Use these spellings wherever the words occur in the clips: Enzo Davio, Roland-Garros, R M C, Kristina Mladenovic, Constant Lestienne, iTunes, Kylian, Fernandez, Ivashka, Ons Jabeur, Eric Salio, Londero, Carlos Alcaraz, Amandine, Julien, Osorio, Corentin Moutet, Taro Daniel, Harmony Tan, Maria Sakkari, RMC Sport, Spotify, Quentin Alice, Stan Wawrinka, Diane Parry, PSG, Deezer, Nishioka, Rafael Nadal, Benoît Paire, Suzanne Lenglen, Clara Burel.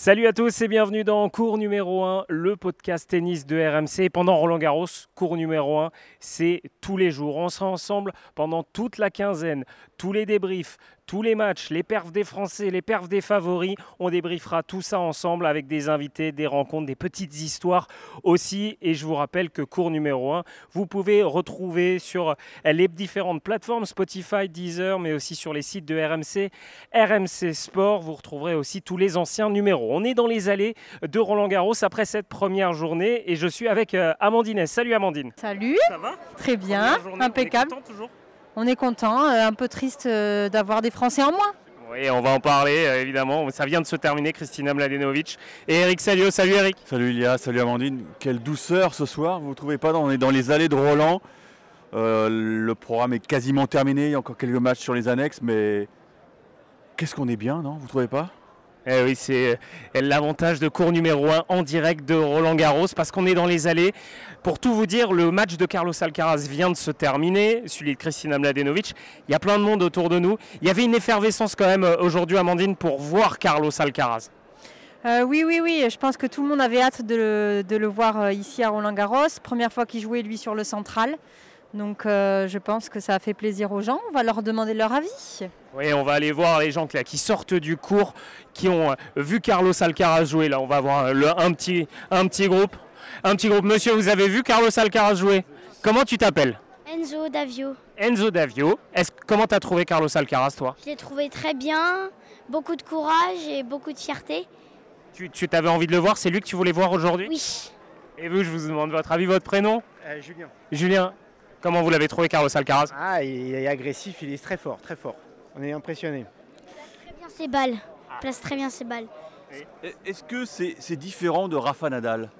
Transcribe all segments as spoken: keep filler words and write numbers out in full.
Salut à tous et bienvenue dans cours numéro un, le podcast tennis de R M C. Et pendant Roland-Garros, cours numéro un, c'est tous les jours. On sera ensemble pendant toute la quinzaine, tous les débriefs, tous les matchs, les perfs des Français, les perfs des favoris. On débriefera tout ça ensemble avec des invités, des rencontres, des petites histoires aussi. Et je vous rappelle que cours numéro un, vous pouvez retrouver sur les différentes plateformes Spotify, Deezer, mais aussi sur les sites de R M C, R M C Sport. Vous retrouverez aussi tous les anciens numéros. On est dans les allées de Roland-Garros après cette première journée et je suis avec euh, Amandine. Salut Amandine. Salut. Ça va ? Très bien, journée, impeccable. On est content toujours ? On est content, euh, un peu triste euh, d'avoir des Français en moins. Oui, on va en parler euh, évidemment. Ça vient de se terminer, Kristina Mladenovic et Eric Salio. Salut Eric. Salut Ilia, salut Amandine. Quelle douceur ce soir, vous ne trouvez pas ? On est dans les allées de Roland. Euh, le programme est quasiment terminé, il y a encore quelques matchs sur les annexes, mais qu'est-ce qu'on est bien, non ? Vous ne trouvez pas ? Eh oui, c'est l'avantage de cours numéro un en direct de Roland-Garros parce qu'on est dans les allées. Pour tout vous dire, le match de Carlos Alcaraz vient de se terminer, celui de Kristina Mladenovic. Il y a plein de monde autour de nous. Il y avait une effervescence quand même aujourd'hui, Amandine, pour voir Carlos Alcaraz. Euh, oui, oui, oui. Je pense que tout le monde avait hâte de le, de le voir ici à Roland-Garros. Première fois qu'il jouait, lui, sur le central. Donc euh, je pense que ça a fait plaisir aux gens, on va leur demander leur avis. Oui, on va aller voir les gens là, qui sortent du cours, qui ont euh, vu Carlos Alcaraz jouer. Là, on va avoir euh, le, un, petit, un, petit groupe, un petit groupe. Monsieur, vous avez vu Carlos Alcaraz jouer ? Comment tu t'appelles ? Enzo Davio. Enzo Davio. Est-ce, comment tu as trouvé Carlos Alcaraz, toi ? Je l'ai trouvé très bien, beaucoup de courage et beaucoup de fierté. Tu, tu avais envie de le voir, c'est lui que tu voulais voir aujourd'hui ? Oui. Et vous, je vous demande votre avis, votre prénom ? euh, Julien. Julien. Comment vous l'avez trouvé, Carlos Alcaraz ? Ah, il est agressif, il est très fort, très fort. On est impressionné. Il place très bien ses balles. Il place très bien ses balles. Et est-ce que c'est, c'est différent de Rafa Nadal ?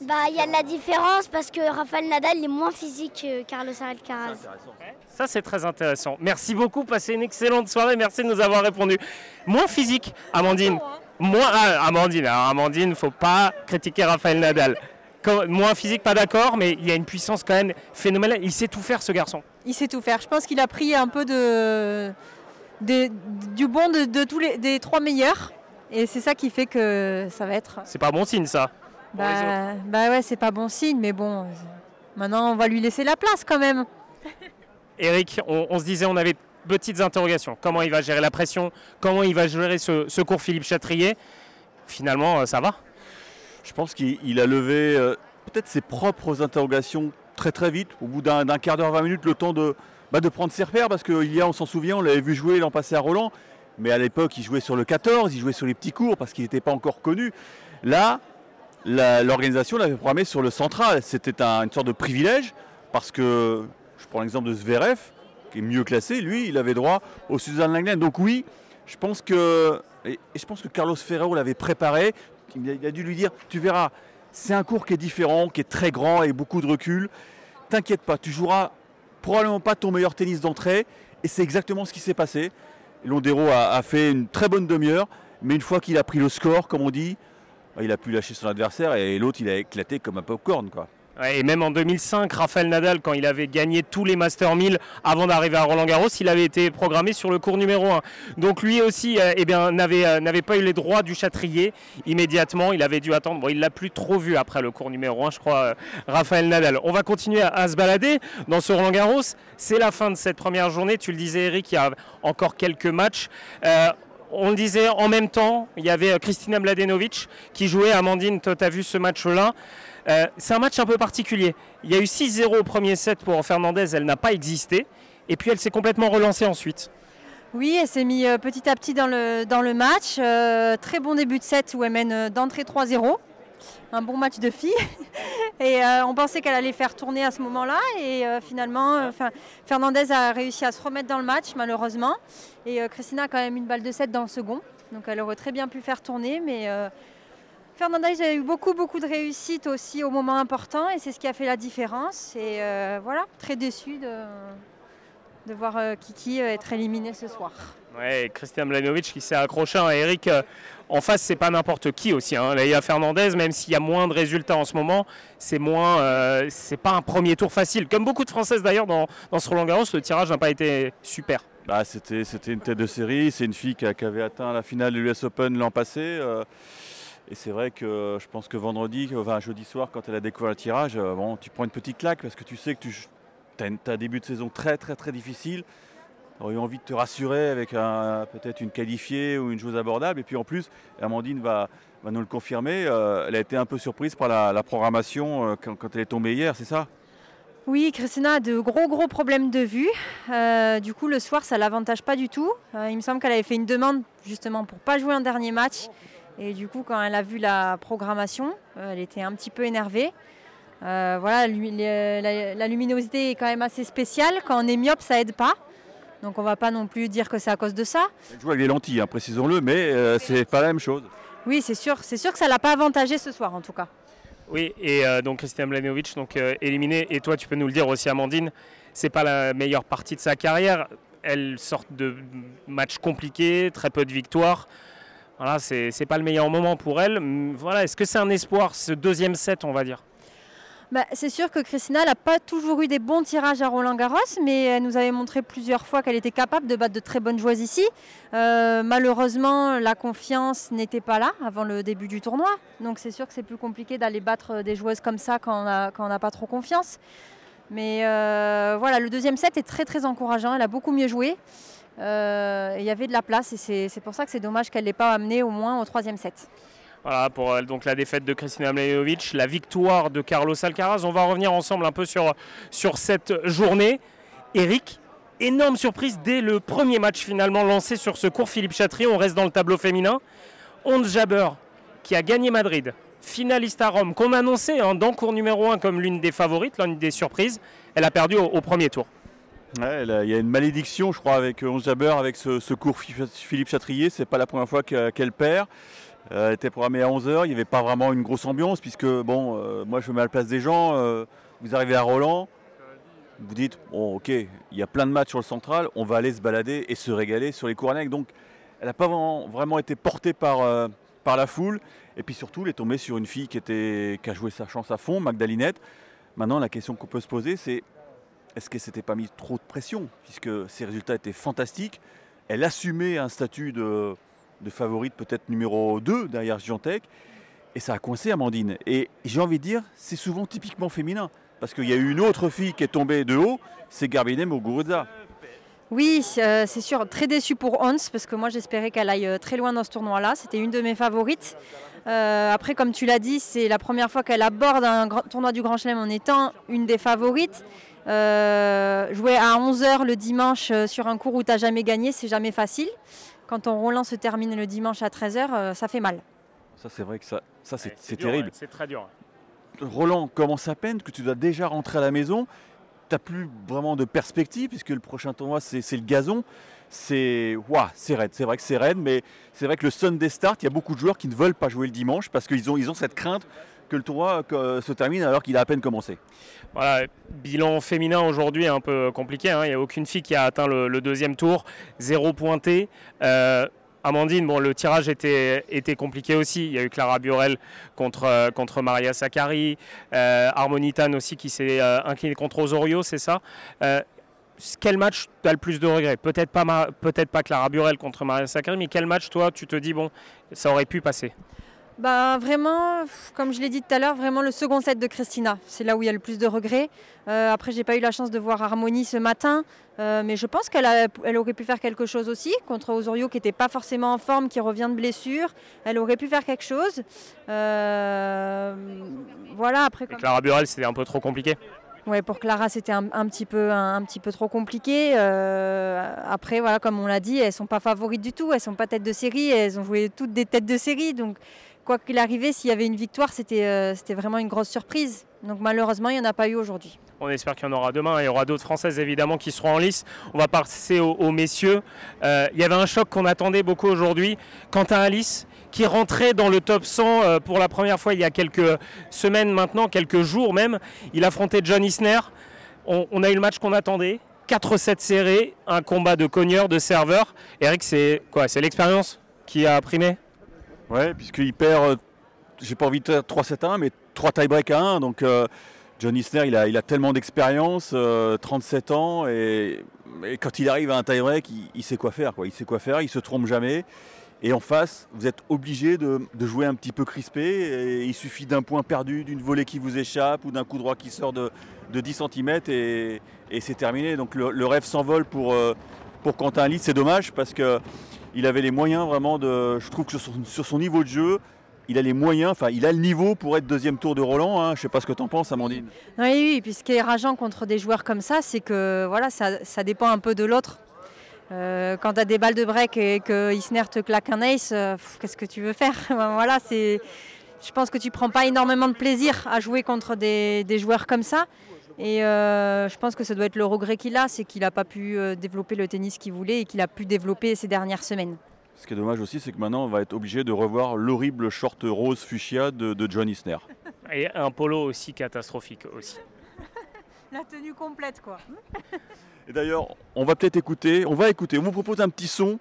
Bah, il y a de la différence parce que Rafa Nadal est moins physique que Carlos Alcaraz. C'est intéressant. Ça, c'est très intéressant. Merci beaucoup, passez une excellente soirée. Merci de nous avoir répondu. Moins physique, Amandine. Moins, ah, Amandine, alors Amandine, faut pas critiquer Rafa Nadal. Moins physique, pas d'accord, mais il y a une puissance quand même phénoménale. Il sait tout faire, ce garçon. Il sait tout faire. Je pense qu'il a pris un peu de, de, du bon de, de tous les, des trois meilleurs. Et c'est ça qui fait que ça va être... C'est pas bon signe, ça. Bah, bah ouais, c'est pas bon signe, mais bon, maintenant, on va lui laisser la place quand même. Eric, on, on se disait, on avait de petites interrogations. Comment il va gérer la pression ? Comment il va gérer ce, ce cours Philippe Châtrier ? Finalement, ça va ? Je pense qu'il a levé euh, peut-être ses propres interrogations très très vite, au bout d'un, d'un quart d'heure, vingt minutes, le temps de, bah, de prendre ses repères. Parce qu'il y a, on s'en souvient, on l'avait vu jouer l'an passé à Roland. Mais à l'époque, il jouait sur le quatorze, il jouait sur les petits cours parce qu'il n'était pas encore connu. Là, la, l'organisation l'avait programmé sur le central. C'était un, une sorte de privilège parce que, je prends l'exemple de Zverev, qui est mieux classé, lui, il avait droit au Suzanne Lenglen. Donc oui, je pense que, et, et je pense que Carlos Ferrero l'avait préparé. Il a dû lui dire, tu verras, c'est un cours qui est différent, qui est très grand et beaucoup de recul. T'inquiète pas, tu joueras probablement pas ton meilleur tennis d'entrée. Et c'est exactement ce qui s'est passé. Londero a, a fait une très bonne demi-heure, mais une fois qu'il a pris le score, comme on dit, il a pu lâcher son adversaire et l'autre, il a éclaté comme un popcorn, quoi. Et même en deux mille cinq, Rafael Nadal, quand il avait gagné tous les Masters mille avant d'arriver à Roland-Garros, il avait été programmé sur le cours numéro un. Donc lui aussi euh, eh bien, n'avait, euh, n'avait pas eu les droits du Châtrier immédiatement. Il avait dû attendre. Bon, il ne l'a plus trop vu après le cours numéro un, je crois, euh, Rafael Nadal. On va continuer à, à se balader dans ce Roland-Garros. C'est la fin de cette première journée. Tu le disais, Eric, il y a encore quelques matchs. Euh, On le disait en même temps, il y avait Kristina Mladenovic qui jouait. Amandine, toi, tu as vu ce match-là. Euh, c'est un match un peu particulier. Il y a eu six zéro au premier set pour Fernandez, elle n'a pas existé. Et puis elle s'est complètement relancée ensuite. Oui, elle s'est mise petit à petit dans le, dans le match. Euh, très bon début de set où elle mène d'entrée trois zéro. Un bon match de filles. Et euh, on pensait qu'elle allait faire tourner à ce moment-là. Et euh, finalement, euh, Fernandez a réussi à se remettre dans le match, malheureusement. Et euh, Kristina a quand même une balle de sept dans le second. Donc elle aurait très bien pu faire tourner. Mais euh, Fernandez a eu beaucoup, beaucoup de réussite aussi au moment important. Et c'est ce qui a fait la différence. Et euh, voilà, très déçue de, de voir euh, Kiki euh, être éliminé ce soir. Ouais, Kristina Mladenovic qui s'est accrochée à Eric. Euh, en face, c'est pas n'importe qui aussi. Hein. Là, il y a Fernandez, même s'il y a moins de résultats en ce moment, c'est moins, euh, c'est pas un premier tour facile. Comme beaucoup de Françaises d'ailleurs dans, dans ce Roland-Garros, le tirage n'a pas été super. Bah, c'était, c'était une tête de série. C'est une fille qui, a, qui avait atteint la finale de l'U S Open l'an passé. Euh, et c'est vrai que je pense que vendredi, enfin, jeudi soir, quand elle a découvert le tirage, euh, bon, tu prends une petite claque parce que tu sais que tu as un début de saison très, très, très difficile. J'aurais eu envie de te rassurer avec un, peut-être une qualifiée ou une chose abordable. Et puis en plus, Amandine va, va nous le confirmer, euh, elle a été un peu surprise par la, la programmation euh, quand, quand elle est tombée hier, c'est ça ? Oui, Kristina a de gros gros problèmes de vue. Euh, du coup, le soir, ça ne l'avantage pas du tout. Euh, il me semble qu'elle avait fait une demande justement pour ne pas jouer un dernier match. Et du coup, quand elle a vu la programmation, euh, elle était un petit peu énervée. Euh, voilà, lui, les, la, la luminosité est quand même assez spéciale. Quand on est myope, ça aide pas. Donc on ne va pas non plus dire que c'est à cause de ça. Elle joue avec des lentilles, hein, précisons-le, mais euh, c'est pas la même chose. Oui, c'est sûr, c'est sûr que ça ne l'a pas avantagé ce soir en tout cas. Oui, et euh, donc Kristina Mladenovic, donc euh, éliminée, et toi tu peux nous le dire aussi Amandine, c'est pas la meilleure partie de sa carrière. Elle sort de matchs compliqués, très peu de victoires. Voilà, c'est, c'est pas le meilleur moment pour elle. Voilà, est-ce que c'est un espoir, ce deuxième set, on va dire ? Bah, c'est sûr que Kristina n'a pas toujours eu des bons tirages à Roland-Garros, mais elle nous avait montré plusieurs fois qu'elle était capable de battre de très bonnes joueuses ici. Euh, malheureusement, la confiance n'était pas là avant le début du tournoi. Donc c'est sûr que c'est plus compliqué d'aller battre des joueuses comme ça quand on n'a pas trop confiance. Mais euh, voilà, le deuxième set est très très encourageant, elle a beaucoup mieux joué. Euh, il y avait de la place et c'est, c'est pour ça que c'est dommage qu'elle ne l'ait pas amenée au moins au troisième set. Voilà pour donc la défaite de Kristina Mladenovic, la victoire de Carlos Alcaraz. On va revenir ensemble un peu sur, sur cette journée. Eric, énorme surprise dès le premier match finalement lancé sur ce cours. Philippe Châtrier, on reste dans le tableau féminin. Ons Jabeur qui a gagné Madrid, finaliste à Rome, qu'on annonçait hein, dans cours numéro un comme l'une des favorites, l'une des surprises. Elle a perdu au, au premier tour. Ouais, là, il y a une malédiction je crois avec Ons Jabeur, avec ce, ce cours Philippe Châtrier. C'est pas la première fois qu'elle perd. Euh, était programmée à onze heures, il n'y avait pas vraiment une grosse ambiance puisque bon, euh, moi je me mets à la place des gens, euh, vous arrivez à Roland, vous dites bon ok, il y a plein de matchs sur le central, on va aller se balader et se régaler sur les cours annexes. Donc elle n'a pas vraiment, vraiment été portée par, euh, par la foule et puis surtout elle est tombée sur une fille qui, était, qui a joué sa chance à fond, Magdalinette. Maintenant la question qu'on peut se poser c'est est-ce qu'elle ne s'était pas mis trop de pression puisque ses résultats étaient fantastiques, elle assumait un statut de... de favorite peut-être numéro deux derrière Gigantec et ça a coincé Amandine et j'ai envie de dire c'est souvent typiquement féminin parce qu'il y a eu une autre fille qui est tombée de haut, c'est Garbine Muguruza. Oui euh, c'est sûr, très déçue pour Hans parce que moi j'espérais qu'elle aille très loin dans ce tournoi là, c'était une de mes favorites. Euh, après comme tu l'as dit c'est la première fois qu'elle aborde un grand tournoi du Grand Chelem en étant une des favorites. Euh, jouer à onze heures le dimanche sur un cours où tu n'as jamais gagné c'est jamais facile. Quand ton Roland se termine le dimanche à treize heures, euh, ça fait mal. Ça, c'est vrai que ça, ça c'est, ouais, c'est, c'est dur, terrible. Ouais, c'est très dur. Roland commence à peine, que tu dois déjà rentrer à la maison. Tu n'as plus vraiment de perspective, puisque le prochain tournoi, c'est, c'est le gazon. C'est, wow, c'est raide, c'est vrai que c'est raide, mais c'est vrai que le Sunday Start, il y a beaucoup de joueurs qui ne veulent pas jouer le dimanche parce qu'ils ont, ils ont cette crainte que le tournoi euh, se termine alors qu'il a à peine commencé. Voilà, bilan féminin aujourd'hui un peu compliqué. Hein. Il n'y a aucune fille qui a atteint le, le deuxième tour. Zéro pointé. Euh, Amandine, bon, le tirage était, était compliqué aussi. Il y a eu Clara Burel contre, euh, contre Maria Sakkari. Euh, Harmony Tan aussi qui s'est euh, inclinée contre Osorio, c'est ça. Euh, quel match tu as le plus de regrets ? Peut-être pas, Mar- peut-être pas Clara Burel contre Maria Sakkari, mais quel match, toi, tu te dis, bon, ça aurait pu passer ? Bah, vraiment, comme je l'ai dit tout à l'heure, vraiment le second set de Kristina. C'est là où il y a le plus de regrets. Euh, après, je n'ai pas eu la chance de voir Harmony ce matin, euh, mais je pense qu'elle a, elle aurait pu faire quelque chose aussi contre Osorio qui n'était pas forcément en forme, qui revient de blessure. Elle aurait pu faire quelque chose. Euh, voilà, après, comme... Et Clara Burel, c'était un peu trop compliqué. Ouais, pour Clara, c'était un, un, petit, peu, un, un petit peu trop compliqué. Euh, après, voilà, comme on l'a dit, elles ne sont pas favorites du tout. Elles ne sont pas tête de série. Elles ont joué toutes des têtes de série. Donc, quoi qu'il arrivait, s'il y avait une victoire, c'était, euh, c'était vraiment une grosse surprise. Donc, malheureusement, il n'y en a pas eu aujourd'hui. On espère qu'il y en aura demain. Il y aura d'autres Françaises, évidemment, qui seront en lice. On va passer aux, aux messieurs. Euh, il y avait un choc qu'on attendait beaucoup aujourd'hui. Quentin Alice, qui rentrait dans le top cent pour la première fois il y a quelques semaines maintenant, quelques jours même. Il affrontait John Isner. On, on a eu le match qu'on attendait. quatre sept serrés, un combat de cogneur, de serveur. Eric, c'est quoi? C'est l'expérience qui a primé? Ouais, puisqu'il perd, euh, j'ai pas envie de dire trois sept à un, mais trois tie-break à un. Donc euh, John Isner, il a, il a tellement d'expérience, euh, trente-sept ans, et, et quand il arrive à un tie-break, il, il sait quoi faire, quoi. Il sait quoi faire, il se trompe jamais. Et en face, vous êtes obligé de, de jouer un petit peu crispé. Et il suffit d'un point perdu, d'une volée qui vous échappe ou d'un coup droit qui sort de, de dix centimètres et, et c'est terminé. Donc le, le rêve s'envole pour, pour Quentin Alice. C'est dommage parce qu'il avait les moyens vraiment de... Je trouve que sur, sur son niveau de jeu, il a les moyens, enfin il a le niveau pour être deuxième tour de Roland. Hein. Je ne sais pas ce que tu en penses, Amandine. Oui, oui. Puis ce qui est rageant contre des joueurs comme ça, c'est que voilà, ça, ça dépend un peu de l'autre. Euh, quand tu as des balles de break et que Isner te claque un ace, euh, pff, qu'est-ce que tu veux faire? Voilà, c'est... Je pense que tu ne prends pas énormément de plaisir à jouer contre des, des joueurs comme ça. Et euh, je pense que ça doit être le regret qu'il a, c'est qu'il n'a pas pu euh, développer le tennis qu'il voulait et qu'il a pu développer ces dernières semaines. Ce qui est dommage aussi, c'est que maintenant, on va être obligé de revoir l'horrible short rose fuchsia de, de John Isner. Et un polo aussi catastrophique aussi. La tenue complète, quoi. Et d'ailleurs, on va peut-être écouter, on va écouter, on vous propose un petit son,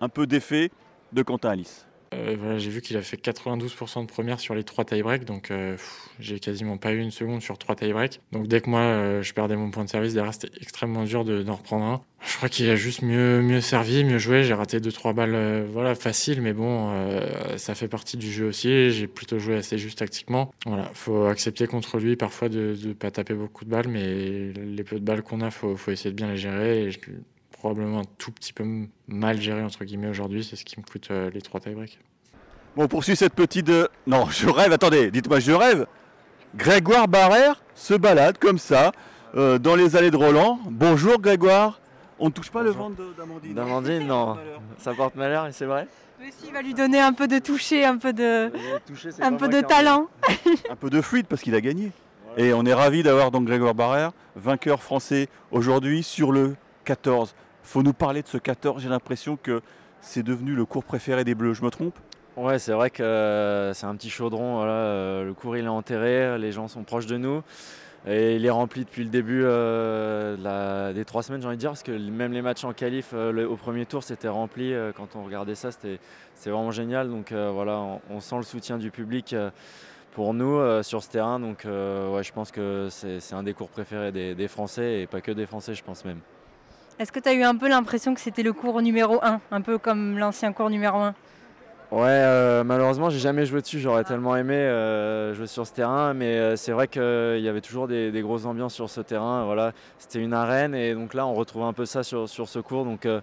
un peu d'effet, de Quentin Alice. Euh, voilà, j'ai vu qu'il a fait quatre-vingt-douze pour cent de première sur les trois tie-break, donc euh, pff, j'ai quasiment pas eu une seconde sur trois tie-break. Donc dès que moi, euh, je perdais mon point de service, derrière, c'était extrêmement dur de, d'en reprendre un. Je crois qu'il a juste mieux, mieux servi, mieux joué. J'ai raté deux trois balles euh, voilà, faciles, mais bon, euh, ça fait partie du jeu aussi. J'ai plutôt joué assez juste tactiquement. Voilà, faut accepter contre lui parfois de ne pas taper beaucoup de balles, mais les peu de balles qu'on a, faut, faut essayer de bien les gérer. Et je, probablement un tout petit peu mal géré entre guillemets aujourd'hui, c'est ce qui me coûte euh, les trois tie-break. Bon, on poursuit cette petite... Euh... Non, je rêve, attendez, dites-moi, je rêve. Grégoire Barère se balade comme ça euh, dans les allées de Roland. Bonjour Grégoire, on ne touche pas Bonjour. Le ventre d'Amandine. D'Amandine, non, ça porte malheur, et c'est vrai. Mais si, il va lui donner un peu de toucher, un peu de, toucher, un peu de talent. Un peu de fluide parce qu'il a gagné. Voilà. Et on est ravis d'avoir donc Grégoire Barère, vainqueur français aujourd'hui sur le quatorze. Faut nous parler de ce quatorze, j'ai l'impression que c'est devenu le cours préféré des Bleus, je me trompe? Ouais, c'est vrai que euh, c'est un petit chaudron, voilà, euh, le cours il est enterré, les gens sont proches de nous et il est rempli depuis le début euh, de la, des trois semaines, j'ai envie de dire, parce que même les matchs en qualif euh, le, au premier tour c'était rempli, euh, quand on regardait ça c'était, c'était vraiment génial, donc euh, voilà, on, on sent le soutien du public euh, pour nous euh, sur ce terrain, donc euh, ouais, je pense que c'est, c'est un des cours préférés des, des Français et pas que des Français, je pense même. Est-ce que tu as eu un peu l'impression que c'était le cours numéro un, un peu comme l'ancien cours numéro un? Ouais, euh, malheureusement, j'ai jamais joué dessus. J'aurais ah. tellement aimé euh, jouer sur ce terrain, mais euh, c'est vrai qu'il euh, y avait toujours des, des grosses ambiances sur ce terrain. Voilà, c'était une arène et donc là, on retrouve un peu ça sur, sur ce cours. Donc euh,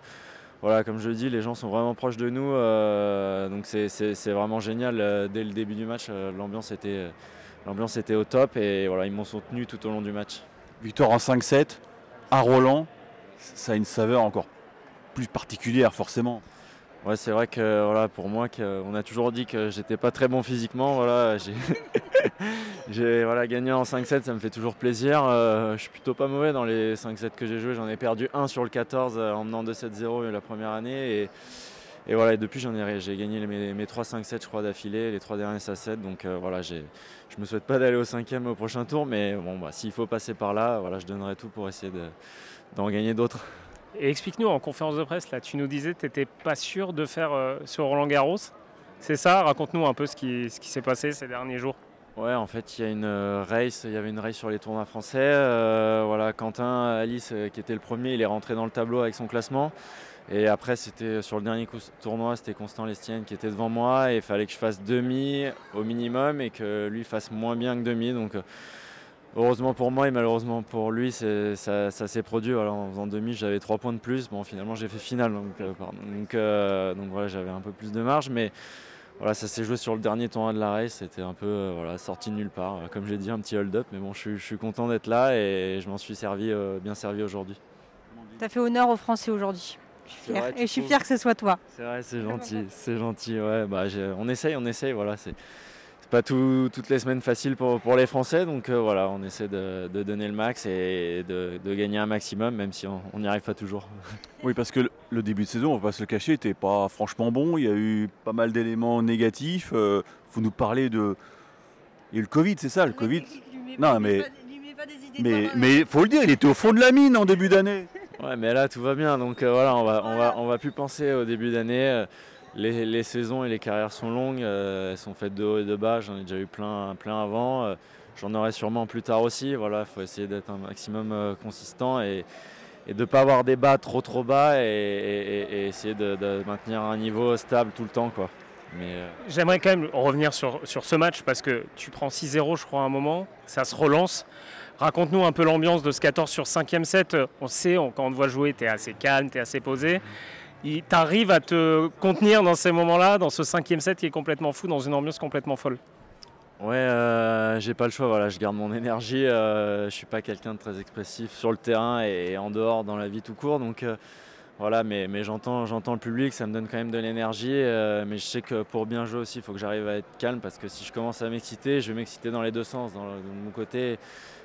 voilà, comme je le dis, les gens sont vraiment proches de nous. Euh, donc c'est, c'est, c'est vraiment génial. Euh, dès le début du match, euh, l'ambiance était, euh, l'ambiance était au top et voilà, ils m'ont soutenu tout au long du match. Victoire en cinq sept à Roland. Ça a une saveur encore plus particulière, forcément. Ouais, c'est vrai que voilà, pour moi, on a toujours dit que j'étais pas très bon physiquement. Voilà, j'ai, j'ai voilà, gagné en cinq sept, ça me fait toujours plaisir. Euh, je suis plutôt pas mauvais dans les cinq sept que j'ai joué. J'en ai perdu un sur le quatorze en menant deux sept zéro la première année. Et, et voilà, et depuis, j'en ai, j'ai gagné mes, mes trois cinq sept, je crois, d'affilée, les trois derniers cinq sept. Donc euh, voilà, j'ai, je me souhaite pas d'aller au cinquième au prochain tour, mais bon, bah, s'il faut passer par là, voilà, je donnerai tout pour essayer de. d'en gagner d'autres. Et explique-nous, en conférence de presse, là, tu nous disais que tu n'étais pas sûr de faire euh, ce Roland-Garros. C'est ça? Raconte-nous un peu ce qui, ce qui s'est passé ces derniers jours. Ouais, en fait, il y a une euh, race, il y avait une race sur les tournois français. Euh, voilà, Quentin Alice, euh, qui était le premier, il est rentré dans le tableau avec son classement. Et après, c'était sur le dernier coup, tournoi, c'était Constant Lestienne qui était devant moi. Et il fallait que je fasse demi au minimum et que lui fasse moins bien que demi. Donc... Euh, Heureusement pour moi et malheureusement pour lui, c'est, ça, ça s'est produit. Alors, en faisant demi, j'avais trois points de plus. Bon, finalement, j'ai fait finale, donc, euh, pardon. donc, euh, donc voilà, j'avais un peu plus de marge. Mais voilà, ça s'est joué sur le dernier tournoi de la race. C'était un peu euh, voilà, sorti de nulle part. Comme j'ai dit, un petit hold-up. Mais bon, je, je suis content d'être là et je m'en suis servi, euh, bien servi aujourd'hui. Tu as fait honneur aux Français aujourd'hui. Je suis fier. Et je suis fier que ce soit toi. C'est vrai, c'est gentil. C'est gentil. Ouais, bah, j'ai, on essaye, on essaye. Voilà, c'est... Pas tout, toutes les semaines faciles pour, pour les Français, donc euh, voilà, on essaie de, de donner le max et de, de gagner un maximum, même si on n'y arrive pas toujours. Oui, parce que le, le début de saison, on ne va pas se le cacher, n'était pas franchement bon, il y a eu pas mal d'éléments négatifs. Euh, vous nous parlez de... Il y a eu le Covid, c'est ça, le Covid. Non, mais... Mais il faut le dire, il était au fond de la mine en début d'année. Ouais, mais là tout va bien, donc euh, voilà, on va, on va, on va plus penser au début d'année. Les, les saisons et les carrières sont longues, euh, elles sont faites de haut et de bas. J'en ai déjà eu plein, plein avant. Euh, j'en aurai sûrement plus tard aussi. Voilà, faut essayer d'être un maximum euh, consistant et, et de pas avoir des bas trop, trop bas et, et, et essayer de, de maintenir un niveau stable tout le temps, quoi. Mais euh... J'aimerais quand même revenir sur, sur ce match parce que tu prends six zéro, je crois, à un moment. Ça se relance. Raconte-nous un peu l'ambiance de ce quatorze sur cinquième set. On sait, on, quand on te voit jouer, tu es assez calme, tu es assez posé. Tu arrives à te contenir dans ces moments-là, dans ce cinquième set qui est complètement fou, dans une ambiance complètement folle. Ouais, euh, j'ai pas le choix. Voilà, je garde mon énergie. Euh, je suis pas quelqu'un de très expressif sur le terrain et en dehors, dans la vie tout court. Donc euh, voilà, mais, mais j'entends, j'entends le public, ça me donne quand même de l'énergie. Euh, mais je sais que pour bien jouer aussi, il faut que j'arrive à être calme parce que si je commence à m'exciter, je vais m'exciter dans les deux sens, dans, le, dans mon côté.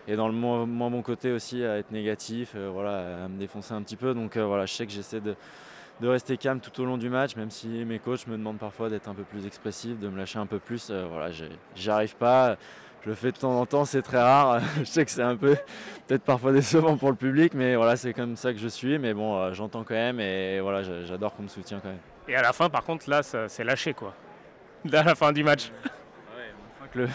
Et dans le moins, moins bon côté aussi, à être négatif, euh, voilà, à me défoncer un petit peu. Donc euh, voilà, je sais que j'essaie de, de rester calme tout au long du match, même si mes coachs me demandent parfois d'être un peu plus expressif, de me lâcher un peu plus. Euh, voilà, j'y arrive pas. Je le fais de temps en temps, c'est très rare. Je sais que c'est un peu, peut-être parfois décevant pour le public, mais voilà, c'est comme ça que je suis. Mais bon, euh, j'entends quand même et voilà, j'adore qu'on me soutienne quand même. Et à la fin, par contre, là, ça, c'est lâché, quoi. Là, à la fin du match. Le,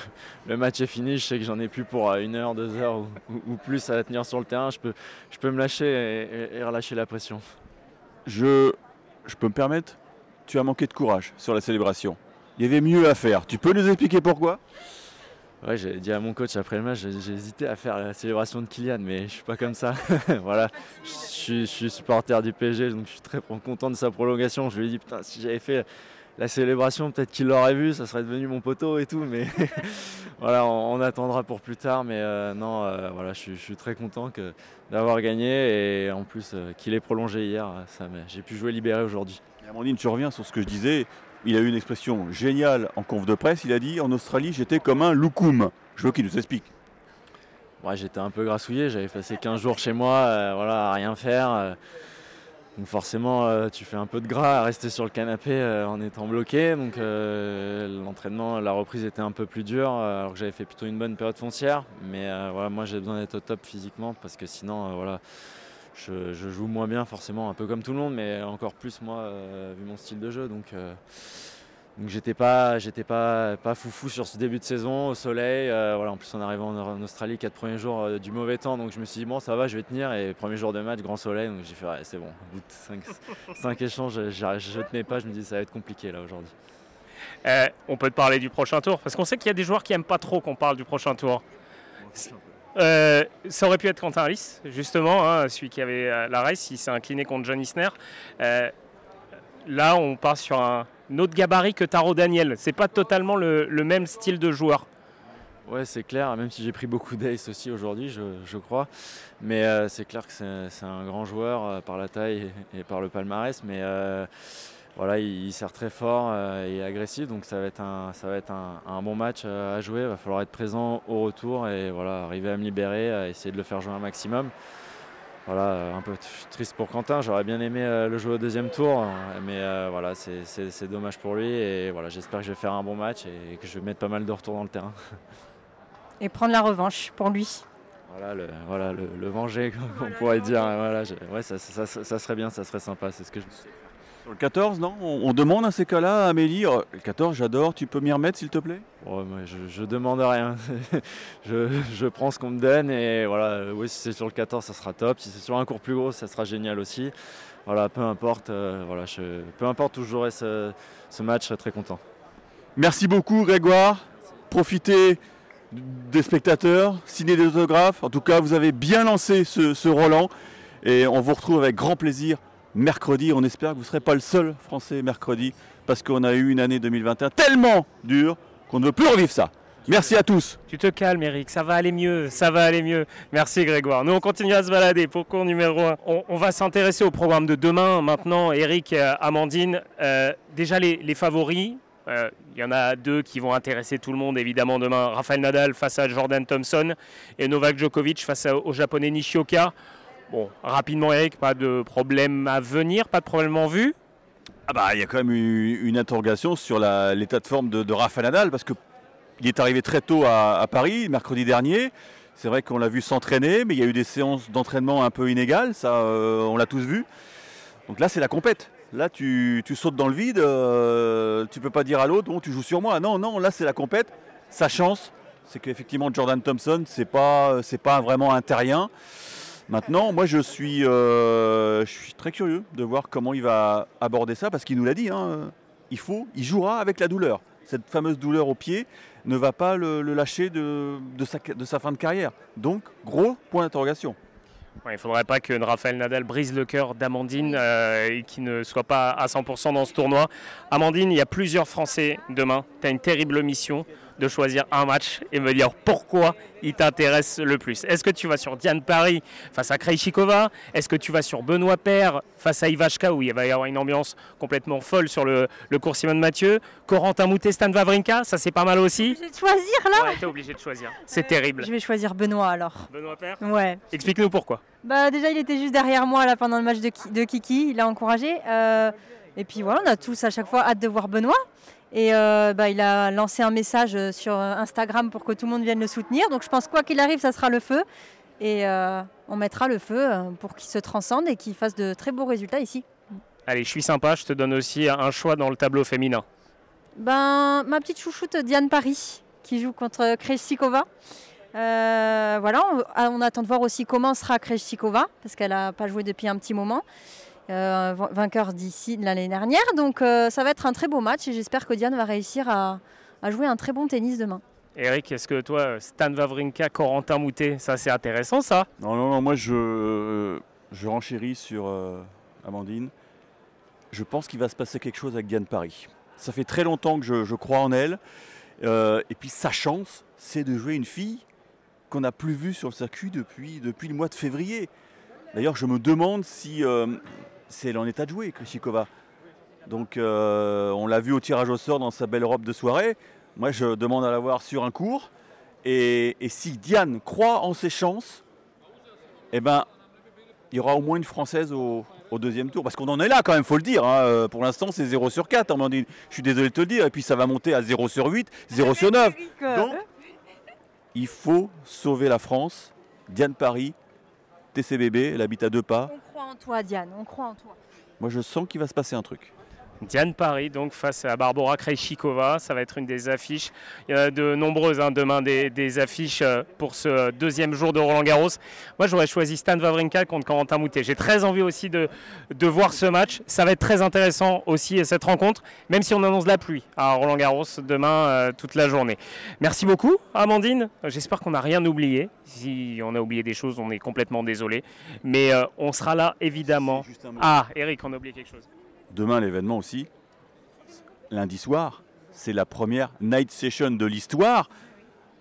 le match est fini, je sais que j'en ai plus pour une heure, deux heures ou, ou, ou plus à tenir sur le terrain. Je peux, je peux me lâcher et, et relâcher la pression. Je, je peux me permettre, tu as manqué de courage sur la célébration. Il y avait mieux à faire. Tu peux nous expliquer pourquoi ? Ouais, j'ai dit à mon coach après le match, j'ai, j'ai hésité à faire la célébration de Kylian, mais je ne suis pas comme ça. Voilà, je suis, je suis supporter du P S G, donc je suis très content de sa prolongation. Je lui ai dit, putain, si j'avais fait la célébration, peut-être qu'il l'aurait vu, ça serait devenu mon poteau et tout, mais voilà, on, on attendra pour plus tard. Mais euh, non, euh, voilà, je, je suis très content que, d'avoir gagné et en plus euh, qu'il ait prolongé hier. Ça, j'ai pu jouer libéré aujourd'hui. Et Amandine, tu reviens sur ce que je disais. Il a eu une expression géniale en conf de presse. Il a dit en Australie, j'étais comme un loukoum. Je veux qu'il nous explique. Ouais, j'étais un peu grassouillé, j'avais passé quinze jours chez moi, euh, voilà, à rien faire. Euh, Donc forcément, euh, tu fais un peu de gras à rester sur le canapé euh, en étant bloqué. Donc euh, l'entraînement, la reprise était un peu plus dure, euh, alors que j'avais fait plutôt une bonne période foncière. Mais euh, voilà, moi, j'ai besoin d'être au top physiquement parce que sinon, euh, voilà, je, je joue moins bien forcément, un peu comme tout le monde, mais encore plus moi, euh, vu mon style de jeu. Donc, euh, donc j'étais pas, j'étais pas, pas foufou sur ce début de saison, au soleil. Euh, voilà, en plus, en arrivant en Australie, quatre premiers jours euh, du mauvais temps, donc je me suis dit bon, ça va, je vais tenir. Et premier jour de match, grand soleil, donc j'ai fait ouais, c'est bon. Au bout de cinq échanges, je ne tenais pas. Je me dis ça va être compliqué là aujourd'hui. Euh, on peut te parler du prochain tour parce qu'on sait qu'il y a des joueurs qui aiment pas trop qu'on parle du prochain tour. Euh, ça aurait pu être Quentin Alice, justement, hein, celui qui avait euh, la race. Il s'est incliné contre John Isner. Euh, là, on part sur un autre gabarit que Taro Daniel, c'est pas totalement le, le même style de joueur. Ouais, c'est clair, même si j'ai pris beaucoup d'ace aussi aujourd'hui, je, je crois. Mais euh, c'est clair que c'est, c'est un grand joueur euh, par la taille et, et par le palmarès. Mais euh, voilà, il, il sert très fort euh, et agressif, donc ça va être un, ça va être un, un bon match euh, à jouer. Il va falloir être présent au retour et voilà, arriver à me libérer, à essayer de le faire jouer un maximum. Voilà, un peu triste pour Quentin, j'aurais bien aimé euh, le jouer au deuxième tour, hein, mais euh, voilà, c'est, c'est, c'est dommage pour lui et voilà, j'espère que je vais faire un bon match et, et que je vais mettre pas mal de retours dans le terrain. Et prendre la revanche pour lui. Voilà, le, voilà, le, le venger, comme voilà, on pourrait dire. Voilà, je, ouais, ça, ça, ça, ça serait bien, ça serait sympa, c'est ce que je sais. Sur le quatorze, non ? On, on demande à ces cas-là à Amélie, oh, le quatorze, j'adore, tu peux m'y remettre s'il te plaît ? Oh, mais je ne demande rien, je, je prends ce qu'on me donne et voilà, oui, si c'est sur le quatorze, ça sera top, si c'est sur un cours plus gros, ça sera génial aussi. Voilà, peu importe, euh, voilà, je, peu importe où je jouerai ce, ce match, je serai très content. Merci beaucoup Grégoire, merci. Profitez des spectateurs, signez des autographes, en tout cas vous avez bien lancé ce, ce Roland et on vous retrouve avec grand plaisir. Mercredi, on espère que vous ne serez pas le seul Français mercredi, parce qu'on a eu une année deux mille vingt et un tellement dure qu'on ne veut plus revivre ça. Merci à tous. Tu te calmes, Eric, ça va aller mieux, ça va aller mieux. Merci Grégoire. Nous, on continue à se balader pour cours numéro un. On, on va s'intéresser au programme de demain. Maintenant, Eric, Amandine, euh, déjà les, les favoris. Il euh, y en a deux qui vont intéresser tout le monde, évidemment, demain. Rafael Nadal face à Jordan Thompson et Novak Djokovic face à, au Japonais Nishioka. Bon, rapidement Eric, pas de problème à venir, pas de problème en vue. Ah bah, il y a quand même eu une interrogation sur la, l'état de forme de, de Rafael Nadal parce qu'il est arrivé très tôt à, à Paris mercredi dernier. C'est vrai qu'on l'a vu s'entraîner, mais il y a eu des séances d'entraînement un peu inégales, ça euh, on l'a tous vu. Donc là, c'est la compète. Là, tu, tu sautes dans le vide, euh, tu peux pas dire à l'autre, bon, tu joues sur moi. Non, non, là, c'est la compète. Sa chance, c'est qu'effectivement, Jordan Thompson, c'est pas, c'est pas vraiment un terrien. Maintenant, moi, je suis, euh, je suis très curieux de voir comment il va aborder ça, parce qu'il nous l'a dit, hein, il faut, il jouera avec la douleur. Cette fameuse douleur au pied ne va pas le, le lâcher de, de, sa, de sa fin de carrière. Donc, gros point d'interrogation. Ouais, il ne faudrait pas que Rafael Nadal brise le cœur d'Amandine euh, et qu'il ne soit pas à cent pour cent dans ce tournoi. Amandine, il y a plusieurs Français demain. Tu as une terrible mission de choisir un match et me dire pourquoi il t'intéresse le plus. Est-ce que tu vas sur Diane Parry face à Krejcikova ? Est-ce que tu vas sur Benoît Paire face à Ivashka, où il va y avoir une ambiance complètement folle sur le, le cours Simone Mathieu ? Corentin Moutet, Stan Wawrinka, ça c'est pas mal aussi. J'ai obligé de choisir là. Ouais, t'es obligé de choisir. C'est euh, terrible. Je vais choisir Benoît alors. Benoît Paire ? Ouais. Explique-nous pourquoi. Bah déjà il était juste derrière moi là pendant le match de, de Kiki, il a encouragé. Euh, et puis voilà, on a tous à chaque fois hâte de voir Benoît. Et euh, bah, il a lancé un message sur Instagram pour que tout le monde vienne le soutenir. Donc je pense quoi qu'il arrive, ça sera le feu. Et euh, on mettra le feu pour qu'il se transcende et qu'il fasse de très beaux résultats ici. Allez, je suis sympa, je te donne aussi un choix dans le tableau féminin. Ben, ma petite chouchoute Diane Parry, qui joue contre Krejcikova. Euh, voilà, on, on attend de voir aussi comment sera Krejcikova, parce qu'elle n'a pas joué depuis un petit moment. Euh, vainqueur d'ici l'année dernière, donc euh, ça va être un très beau match et j'espère que Diane va réussir à, à jouer un très bon tennis demain. Eric, est-ce que toi, Stan Wawrinka, Corentin Moutet, ça c'est intéressant ça ? Non, non, non, moi je, euh, je renchéris sur euh, Amandine. Je pense qu'il va se passer quelque chose avec Diane Parry. Ça fait très longtemps que je, je crois en elle euh, et puis sa chance, c'est de jouer une fille qu'on n'a plus vue sur le circuit depuis, depuis le mois de février. D'ailleurs, je me demande si... Euh, C'est elle en état de jouer, Krejcikova. Donc, euh, on l'a vu au tirage au sort dans sa belle robe de soirée. Moi, je demande à la voir sur un court. Et, et si Diane croit en ses chances, eh ben, il y aura au moins une Française au, au deuxième tour. Parce qu'on en est là, quand même, il faut le dire. Hein. Pour l'instant, c'est zéro sur quatre. Hein, je suis désolé de te le dire. Et puis, ça va monter à zéro sur huit, zéro sur neuf. Donc, il faut sauver la France. Diane Parry, T C B B, elle habite à deux pas. On croit en toi, Diane, on croit en toi. Moi, je sens qu'il va se passer un truc. Diane Parry, donc, face à Barbara Krejcikova, ça va être une des affiches. Il y en a de nombreuses, hein, demain, des, des affiches pour ce deuxième jour de Roland-Garros. Moi, j'aurais choisi Stan Wawrinka contre Corentin Moutet. J'ai très envie aussi de, de voir ce match. Ça va être très intéressant aussi, cette rencontre, même si on annonce la pluie à Roland-Garros demain, euh, toute la journée. Merci beaucoup, Amandine. J'espère qu'on n'a rien oublié. Si on a oublié des choses, on est complètement désolé. Mais euh, on sera là, évidemment. Ah, Eric, on a oublié quelque chose. Demain, l'événement aussi, lundi soir, c'est la première night session de l'histoire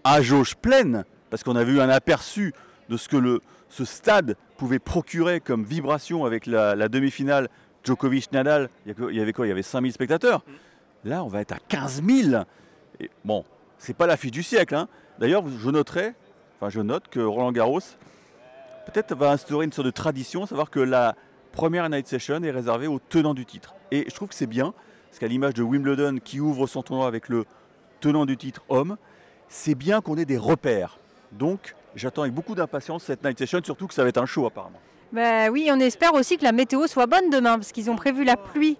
à jauge pleine, parce qu'on avait eu un aperçu de ce que le, ce stade pouvait procurer comme vibration avec la, la demi-finale Djokovic-Nadal. Il y avait quoi ? Il y avait cinq mille spectateurs. Là, on va être à quinze mille. Et bon, c'est pas la fille du siècle. Hein. D'ailleurs, je noterai, enfin, je note que Roland Garros peut-être va instaurer une sorte de tradition, savoir que la première night session est réservée aux tenants du titre. Et je trouve que c'est bien, parce qu'à l'image de Wimbledon qui ouvre son tournoi avec le tenant du titre homme, c'est bien qu'on ait des repères. Donc j'attends avec beaucoup d'impatience cette night session, surtout que ça va être un show apparemment. Bah oui, on espère aussi que la météo soit bonne demain, parce qu'ils ont prévu la pluie.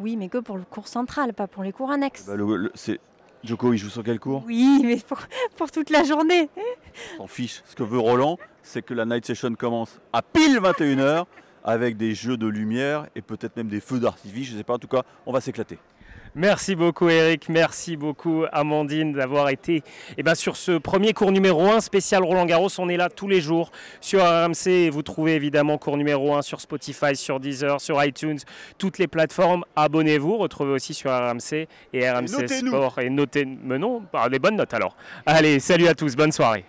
Oui, mais que pour le cours central, pas pour les cours annexes. Bah le, le, c'est... Djoko, il joue sur quel cours ? Oui, mais pour, pour toute la journée. On s'en fiche. Ce que veut Roland, c'est que la night session commence à pile vingt et une heures. Avec des jeux de lumière et peut-être même des feux d'artifice, je ne sais pas, en tout cas, on va s'éclater. Merci beaucoup Eric, merci beaucoup Amandine d'avoir été eh ben, sur ce premier cours numéro un spécial Roland-Garros. On est là tous les jours sur R M C. Vous trouvez évidemment cours numéro un sur Spotify, sur Deezer, sur iTunes, toutes les plateformes. Abonnez-vous, retrouvez aussi sur R M C et R M C et Sport. Et notez, mais non, bah, des bonnes notes alors. Allez, salut à tous, bonne soirée.